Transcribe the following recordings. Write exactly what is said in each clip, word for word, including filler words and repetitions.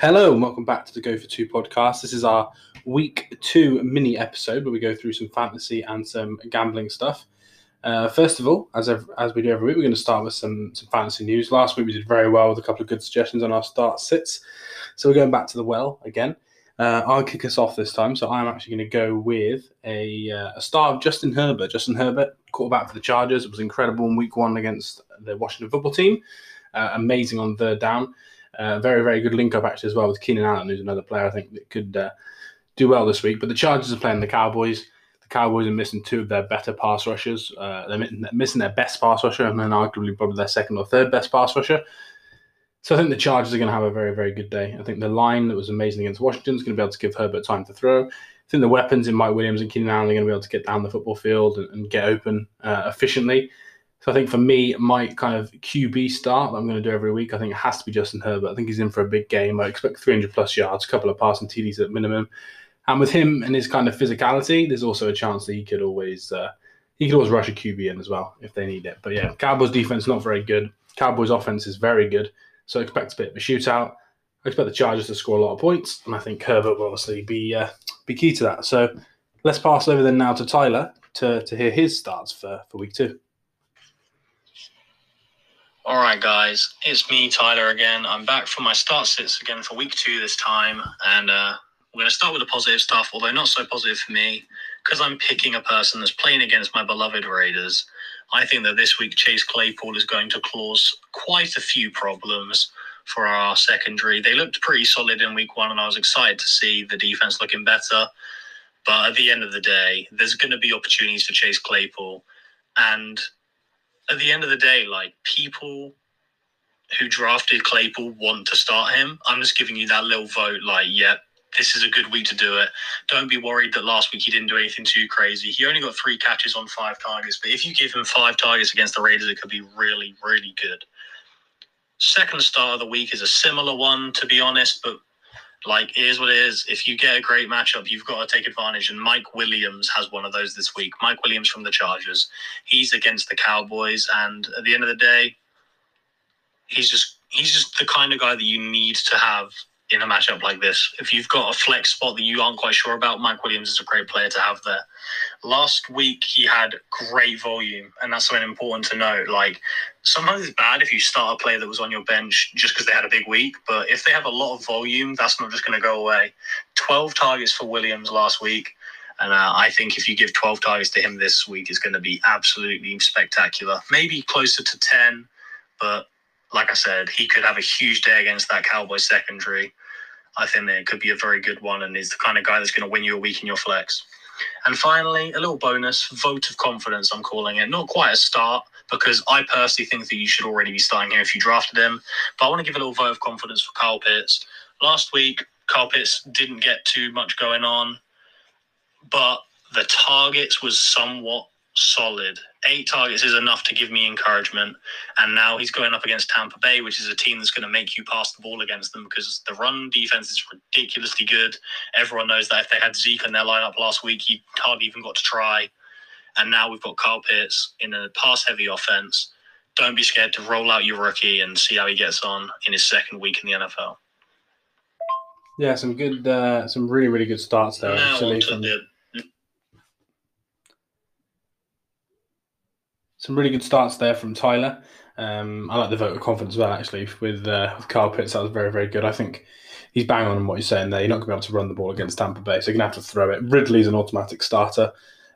Hello and welcome back to the Go For Two podcast. This is our week two mini episode where we go through some fantasy and some gambling stuff. Uh, first of all, as ev- as we do every week, we're going to start with some, some fantasy news. Last week we did very well with a couple of good suggestions on our start sits. So we're going back to the well again. Uh, I'll kick us off this time. So I'm actually going to go with a, uh, a start of Justin Herbert. Justin Herbert, quarterback for the Chargers. It was incredible in week one against the Washington football team. Uh, amazing on third down. Uh, very, very good link-up actually as well with Keenan Allen, who's another player I think that could uh, do well this week. But the Chargers are playing the Cowboys. The Cowboys are missing two of their better pass rushers. Uh, they're missing their best pass rusher and then arguably probably their second or third best pass rusher. So I think the Chargers are going to have a very, very good day. I think the line that was amazing against Washington is going to be able to give Herbert time to throw. I think the weapons in Mike Williams and Keenan Allen are going to be able to get down the football field and, and get open uh, efficiently. So I think for me, my kind of Q B start that I'm going to do every week, I think it has to be Justin Herbert. I think he's in for a big game. I expect three hundred plus yards, a couple of passing T Ds at minimum. And with him and his kind of physicality, there's also a chance that he could always uh, he could always rush a Q B in as well if they need it. But yeah, Cowboys defense not very good. Cowboys offense is very good. So I expect a bit of a shootout. I expect the Chargers to score a lot of points. And I think Herbert will obviously be uh, be key to that. So let's pass over then now to Tyler to, to hear his starts for, for week two. All right, guys, it's me, Tyler, again. I'm back from my start sits again for week two this time. And uh, we're going to start with the positive stuff, although not so positive for me, because I'm picking a person that's playing against my beloved Raiders. I think that this week Chase Claypool is going to cause quite a few problems for our secondary. They looked pretty solid in week one, and I was excited to see the defense looking better. But at the end of the day, there's going to be opportunities for Chase Claypool. And at the end of the day, like, people who drafted Claypool want to start him. I'm just giving you that little vote, like, yeah, this is a good week to do it. Don't be worried that last week he didn't do anything too crazy. He only got three catches on five targets, but if you give him five targets against the Raiders, it could be really, really good. Second start of the week is a similar one, to be honest, but, like, it is what it is. If you get a great matchup, you've got to take advantage. And Mike Williams has one of those this week. Mike Williams from the Chargers. He's against the Cowboys. And at the end of the day, he's just he's just the kind of guy that you need to have in a matchup like this. If you've got a flex spot that you aren't quite sure about, Mike Williams is a great player to have there. Last week, he had great volume. And that's something important to note. Like, sometimes it's bad if you start a player that was on your bench just because they had a big week. But if they have a lot of volume, that's not just going to go away. twelve targets for Williams last week. And uh, I think if you give twelve targets to him this week, it's going to be absolutely spectacular. Maybe closer to ten. But like I said, he could have a huge day against that Cowboys secondary. I think that it could be a very good one. And he's the kind of guy that's going to win you a week in your flex. And finally, a little bonus, vote of confidence, I'm calling it. Not quite a start, because I personally think that you should already be starting here if you drafted him. But I want to give a little vote of confidence for Kyle Pitts. Last week, Kyle Pitts didn't get too much going on, but the targets was somewhat solid. Eight targets is enough to give me encouragement. And now he's going up against Tampa Bay, which is a team that's going to make you pass the ball against them because the run defense is ridiculously good. Everyone knows that if they had Zeke in their lineup last week, he hardly even got to try. And now we've got Kyle Pitts in a pass-heavy offense. Don't be scared to roll out your rookie and see how he gets on in his second week in the N F L. Yeah, some good, uh, some really, really good starts there. Now actually, from... the... Some really good starts there from Tyler. Um, I like the vote of confidence as well, actually, with, uh, with Kyle Pitts. That was very, very good. I think he's bang on in what he's saying there. You're not going to be able to run the ball against Tampa Bay, so you're going to have to throw it. Ridley's an automatic starter.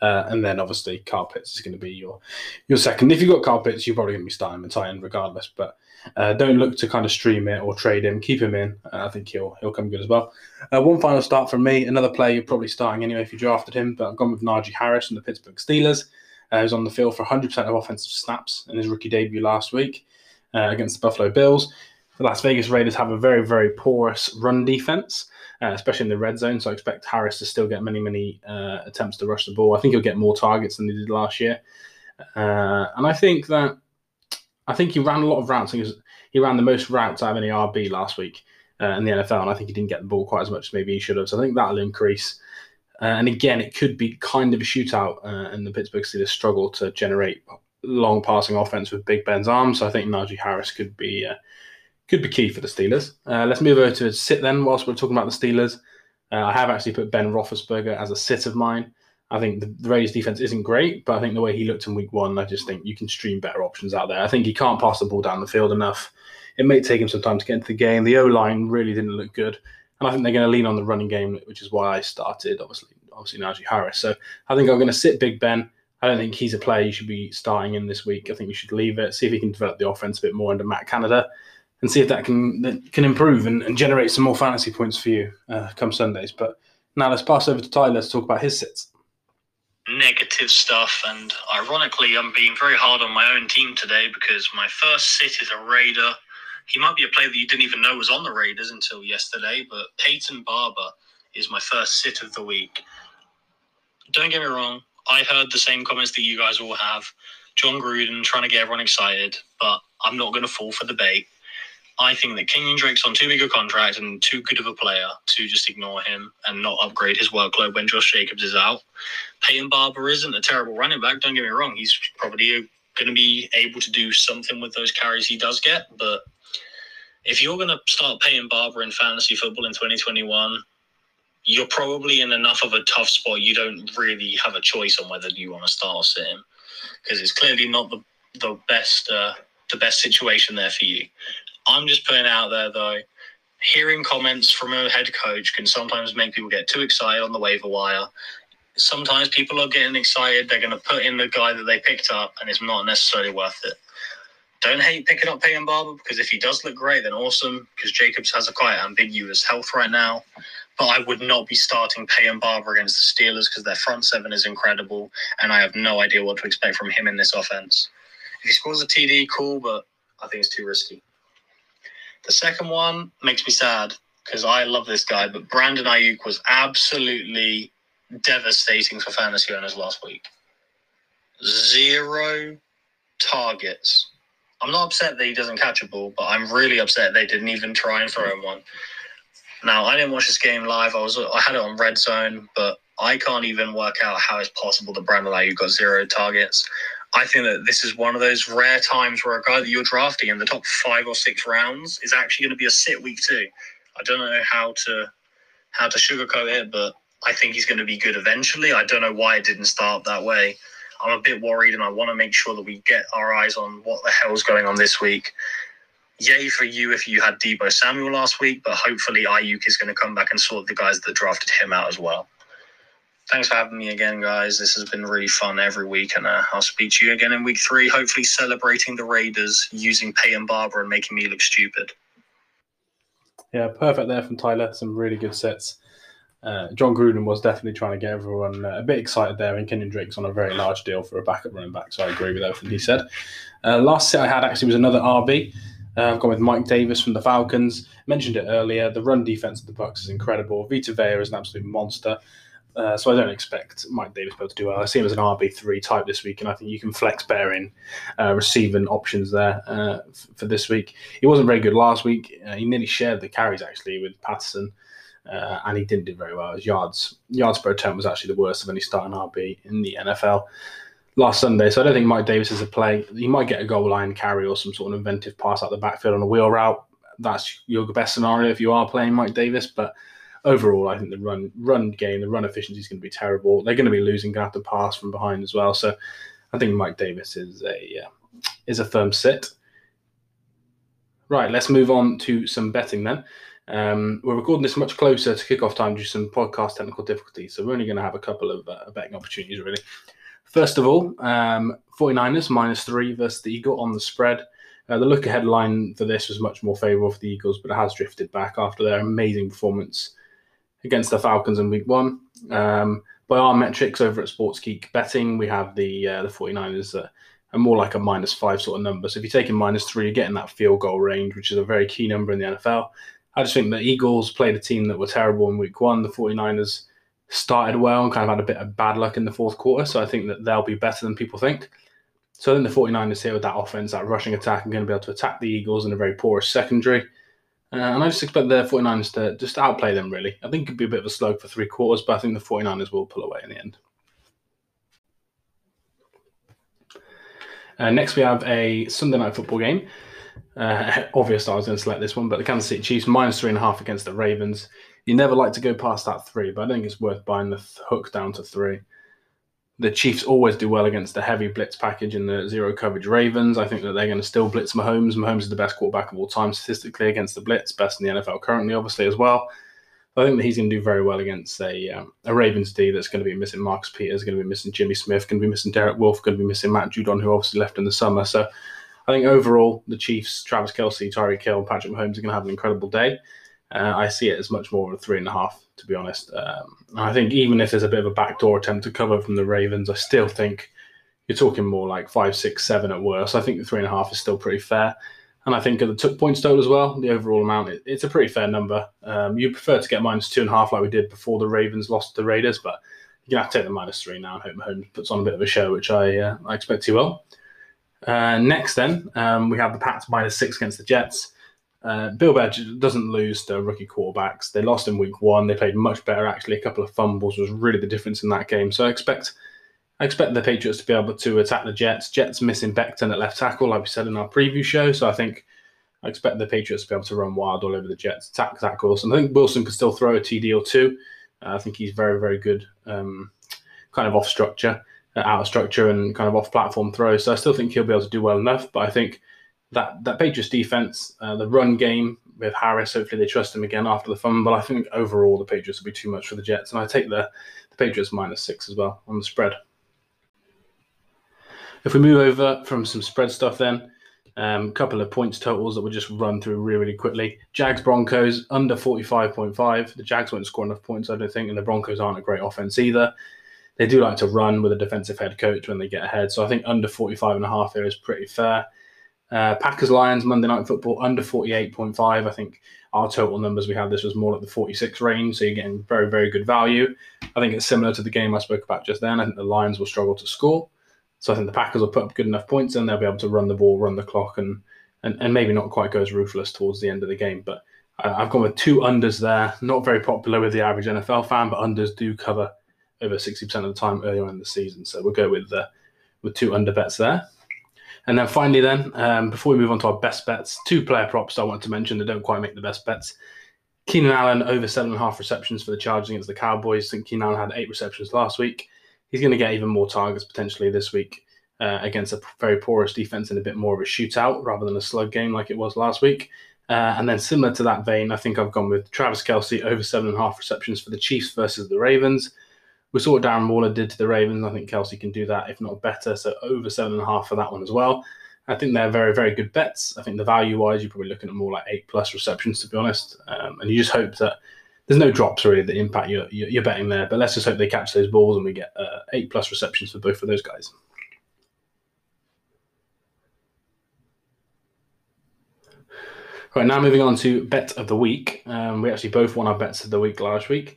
Uh, and then, obviously, Kyle Pitts is going to be your your second. If you've got Kyle Pitts, you're probably going to be starting the tight end regardless. But uh, don't look to kind of stream it or trade him. Keep him in. Uh, I think he'll he'll come good as well. Uh, one final start from me. Another player you're probably starting anyway if you drafted him. But I've gone with Najee Harris from the Pittsburgh Steelers. Uh, he was on the field for one hundred percent of offensive snaps in his rookie debut last week uh, against the Buffalo Bills. The Las Vegas Raiders have a very, very porous run defense, uh, especially in the red zone. So I expect Harris to still get many, many uh, attempts to rush the ball. I think he'll get more targets than he did last year. Uh, and I think that I think he ran a lot of routes. He, was, he ran the most routes out of any R B last week uh, in the N F L, and I think he didn't get the ball quite as much as maybe he should have. So I think that'll increase. Uh, and again, it could be kind of a shootout, uh, and the Pittsburgh Steelers struggle to generate long passing offense with Big Ben's arm. So I think Najee Harris could be uh, could be key for the Steelers. Uh, let's move over to a sit then whilst we're talking about the Steelers. Uh, I have actually put Ben Roethlisberger as a sit of mine. I think the, the Raiders defense isn't great, but I think the way he looked in week one, I just think you can stream better options out there. I think he can't pass the ball down the field enough. It may take him some time to get into the game. The O-line really didn't look good. And I think they're going to lean on the running game, which is why I started, obviously, obviously Najee Harris. So I think I'm going to sit Big Ben. I don't think he's a player you should be starting in this week. I think you should leave it, see if he can develop the offense a bit more under Matt Canada, and see if that can that can improve and, and generate some more fantasy points for you uh, come Sundays. But now let's pass over to Tyler to talk about his sits. Negative stuff, and ironically, I'm being very hard on my own team today because my first sit is a Raider. He might be a player that you didn't even know was on the Raiders until yesterday, but Peyton Barber is my first sit of the week. Don't get me wrong, I heard the same comments that you guys all have. John Gruden trying to get everyone excited, but I'm not going to fall for the bait. I think that Kenyon Drake's on too big a contract and too good of a player to just ignore him and not upgrade his workload when Josh Jacobs is out. Peyton Barber isn't a terrible running back, don't get me wrong. He's probably going to be able to do something with those carries he does get, but if you're going to start Peyton Barber in fantasy football in twenty twenty-one, you're probably in enough of a tough spot you don't really have a choice on whether you want to start or sit him, because it's clearly not the, the best uh, the best situation there for you. I'm just putting it out there, though. Hearing comments from a head coach can sometimes make people get too excited on the waiver wire. Sometimes people are getting excited. They're going to put in the guy that they picked up, and it's not necessarily worth it. Don't hate picking up Peyton Barber, because if he does look great, then awesome, because Jacobs has a quite ambiguous health right now. But I would not be starting Peyton Barber against the Steelers because their front seven is incredible, and I have no idea what to expect from him in this offense. If he scores a T D, cool, but I think it's too risky. The second one makes me sad because I love this guy, but Brandon Ayuk was absolutely devastating for fantasy owners last week. Zero targets. I'm not upset that he doesn't catch a ball, but I'm really upset they didn't even try and throw him one. Now, I didn't watch this game live. I was I had it on Red Zone, but I can't even work out how it's possible that Brandon Ayuk got zero targets. I think that this is one of those rare times where a guy that you're drafting in the top five or six rounds is actually going to be a sit week too. I don't know how to how to sugarcoat it, but I think he's going to be good eventually. I don't know why it didn't start that way. I'm a bit worried, and I want to make sure that we get our eyes on what the hell is going on this week. Yay for you if you had Debo Samuel last week, but hopefully Ayuk is going to come back and sort the guys that drafted him out as well. Thanks for having me again, guys. This has been really fun every week, and uh, I'll speak to you again in week three, hopefully celebrating the Raiders using Peyton Barber and making me look stupid. Yeah, perfect there from Tyler. Some really good sets. Uh, John Gruden was definitely trying to get everyone uh, a bit excited there, and Kenyon Drake's on a very large deal for a backup running back, so I agree with everything he said. Uh, last set I had actually was another R B. Uh, I've gone with Mike Davis from the Falcons. Mentioned it earlier, the run defense of the Bucks is incredible. Vita Vea is an absolute monster. Uh, so I don't expect Mike Davis to be able to do well. I see him as an R B three type this week, and I think you can flex bear in uh, receiving options there uh, f- for this week. He wasn't very good last week. Uh, he nearly shared the carries, actually, with Patterson, uh, and he didn't do very well. His yards yards per attempt was actually the worst of any starting R B in the N F L last Sunday, so I don't think Mike Davis is a play. He might get a goal line carry or some sort of inventive pass out the backfield on a wheel route. That's your best scenario if you are playing Mike Davis, but overall, I think the run run game, the run efficiency is going to be terrible. They're going to be losing, going to have to pass from behind as well. So I think Mike Davis is a uh, is a firm sit. Right, let's move on to some betting then. Um, we're recording this much closer to kickoff time due to some podcast technical difficulties. So we're only going to have a couple of uh, betting opportunities, really. First of all, um, forty-niners minus three versus the Eagles on the spread. Uh, the look-ahead line for this was much more favourable for the Eagles, but it has drifted back after their amazing performance against the Falcons in week one. Um, by our metrics over at Sports Geek Betting, we have the uh, the forty-niners uh, are more like a minus five sort of number. So if you're taking minus three, you're getting that field goal range, which is a very key number in the N F L. I just think the Eagles played a team that were terrible in week one. The forty-niners started well and kind of had a bit of bad luck in the fourth quarter. So I think that they'll be better than people think. So I think the forty-niners here with that offense, that rushing attack, are going to be able to attack the Eagles in a very porous secondary. Uh, and I just expect the forty-niners to just outplay them, really. I think it could be a bit of a slug for three quarters, but I think the forty-niners will pull away in the end. Uh, next, we have a Sunday night football game. Uh, obviously, I was going to select this one, but the Kansas City Chiefs minus three and a half against the Ravens. You never like to go past that three, but I don't think it's worth buying the th- hook down to three. The Chiefs always do well against the heavy blitz package and the zero coverage Ravens. I think that they're going to still blitz Mahomes. Mahomes is the best quarterback of all time statistically against the blitz, best in the N F L currently, obviously, as well. I think that he's going to do very well against a um, a Ravens D that's going to be missing Marcus Peters, going to be missing Jimmy Smith, going to be missing Derek Wolfe, going to be missing Matt Judon, who obviously left in the summer. So I think overall, the Chiefs, Travis Kelce, Tyreek Hill, and Patrick Mahomes are going to have an incredible day. Uh, I see it as much more of a three and a half, to be honest. Um, I think even if there's a bit of a backdoor attempt to cover from the Ravens, I still think you're talking more like five, six, seven at worst. I think the three and a half is still pretty fair. And I think at the took points total as well, the overall amount, it, it's a pretty fair number. Um, you prefer to get minus two and a half like we did before the Ravens lost to the Raiders, but you're going to have to take the minus three now and hope Mahomes puts on a bit of a show, which I, uh, I expect he will. Uh, next then, um, we have the Pats minus six against the Jets. Uh, Bill Belichick doesn't lose to rookie quarterbacks. They lost in week one. They played much better, actually. A couple of fumbles was really the difference in that game. So I expect I expect the Patriots to be able to attack the Jets. Jets missing Becton at left tackle, like we said in our preview show. So I think I expect the Patriots to be able to run wild all over the Jets, attack tackles. And I think Wilson could still throw a T D or two. Uh, I think he's very, very good um, kind of off structure, uh, out of structure and kind of off platform throws. So I still think he'll be able to do well enough, but I think That that Patriots defense, uh, the run game with Harris, hopefully they trust him again after the fumble. But I think overall the Patriots will be too much for the Jets. And I take the, the Patriots minus six as well on the spread. If we move over from some spread stuff then, a um, couple of points totals that we'll just run through really, really quickly. Jags Broncos under forty-five point five. The Jags won't score enough points, I don't think, and the Broncos aren't a great offense either. They do like to run with a defensive head coach when they get ahead. So I think under forty-five and a half there is pretty fair. Uh, Packers-Lions, Monday Night Football, under forty-eight point five. I think our total numbers we had, this was more like the forty-six range, so you're getting very, very good value. I think it's similar to the game I spoke about just then. I think the Lions will struggle to score. So I think the Packers will put up good enough points and they'll be able to run the ball, run the clock, and and, and maybe not quite go as ruthless towards the end of the game. But uh, I've gone with two unders there. Not very popular with the average N F L fan, but unders do cover over sixty percent of the time earlier in the season. So we'll go with, uh, with two under bets there. And then finally then, um, before we move on to our best bets, two player props I wanted to mention that don't quite make the best bets. Keenan Allen, over seven and a half receptions for the Chargers against the Cowboys. I think Keenan Allen had eight receptions last week. He's going to get even more targets potentially this week uh, against a very porous defense and a bit more of a shootout rather than a slug game like it was last week. Uh, and then similar to that vein, I think I've gone with Travis Kelce, over seven and a half receptions for the Chiefs versus the Ravens. We saw what Darren Waller did to the Ravens. I think Kelce can do that, if not better. So over seven and a half for that one as well. I think they're very, very good bets. I think the value-wise, you're probably looking at more like eight-plus receptions, to be honest. Um, and you just hope that there's no drops, really, that impact your, your, your betting there. But let's just hope they catch those balls and we get uh, eight-plus receptions for both of those guys. All right, now moving on to bet of the week. Um, we actually both won our bets of the week last week.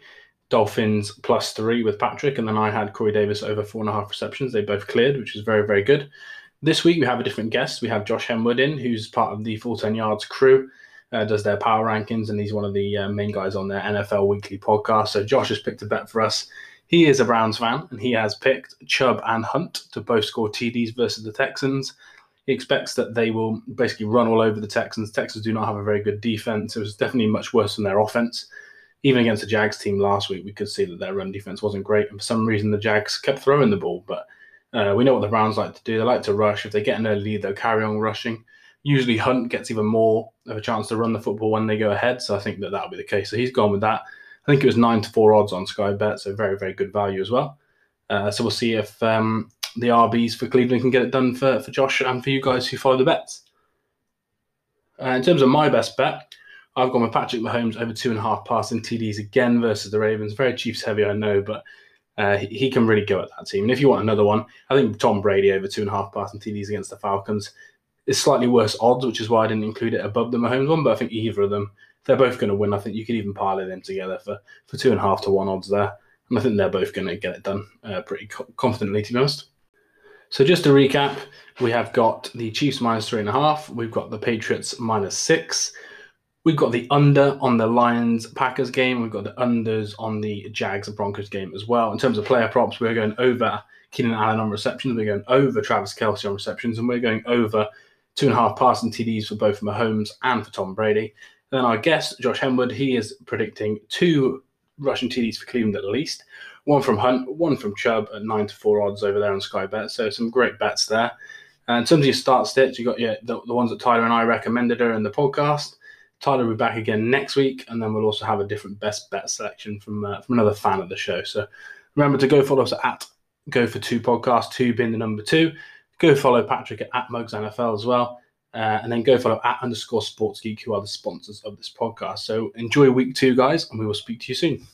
Dolphins plus three with Patrick, and then I had Corey Davis over four and a half receptions. They both cleared, which is very, very good. This week we have a different guest. We have Josh Henwood in, who's part of the Full ten Yards crew, uh, does their power rankings, and he's one of the uh, main guys on their N F L Weekly podcast. So Josh has picked a bet for us. He is a Browns fan, and he has picked Chubb and Hunt to both score T Ds versus the Texans. He expects that they will basically run all over the Texans. The Texans do not have a very good defense. It was definitely much worse than their offense. Even against the Jags team last week, we could see that their run defense wasn't great. And for some reason, the Jags kept throwing the ball. But uh, we know what the Browns like to do. They like to rush. If they get an early lead, they'll carry on rushing. Usually Hunt gets even more of a chance to run the football when they go ahead. So I think that that'll be the case. So he's gone with that. I think it was nine to four odds on Sky Bet. So very, very good value as well. Uh, so we'll see if um, the R Bs for Cleveland can get it done for, for Josh and for you guys who follow the bets. Uh, in terms of my best bet, I've gone with Patrick Mahomes over two and a half passing T Ds again versus the Ravens. Very Chiefs heavy, I know, but uh, he, he can really go at that team. And if you want another one, I think Tom Brady over two and a half passing T Ds against the Falcons is slightly worse odds, which is why I didn't include it above the Mahomes one. But I think either of them, they're both going to win. I think you could even parlay them together for, for two and a half to one odds there. And I think they're both going to get it done uh, pretty co- confidently, to be honest. So just to recap, we have got the Chiefs minus three and a half. We've got the Patriots minus six. We've got the under on the Lions-Packers game. We've got the unders on the Jags-Broncos game as well. In terms of player props, we're going over Keenan Allen on receptions. We're going over Travis Kelce on receptions. And we're going over Two and a half passing T Ds for both Mahomes and for Tom Brady. And then our guest, Josh Henwood, he is predicting two rushing T Ds for Cleveland at least. One from Hunt, one from Chubb at nine to four odds over there on Sky Bet. So some great bets there. And in terms of your start sticks, you got yeah, the, the ones that Tyler and I recommended her in the podcast. Tyler will be back again next week, and then we'll also have a different best bet selection from uh, from another fan of the show. So remember to go follow us at Go For Two Podcast, two being the number two. Go follow Patrick at, at Mugs N F L as well. Uh, and then go follow at underscore Sports Geek, who are the sponsors of this podcast. So enjoy week two, guys, and we will speak to you soon.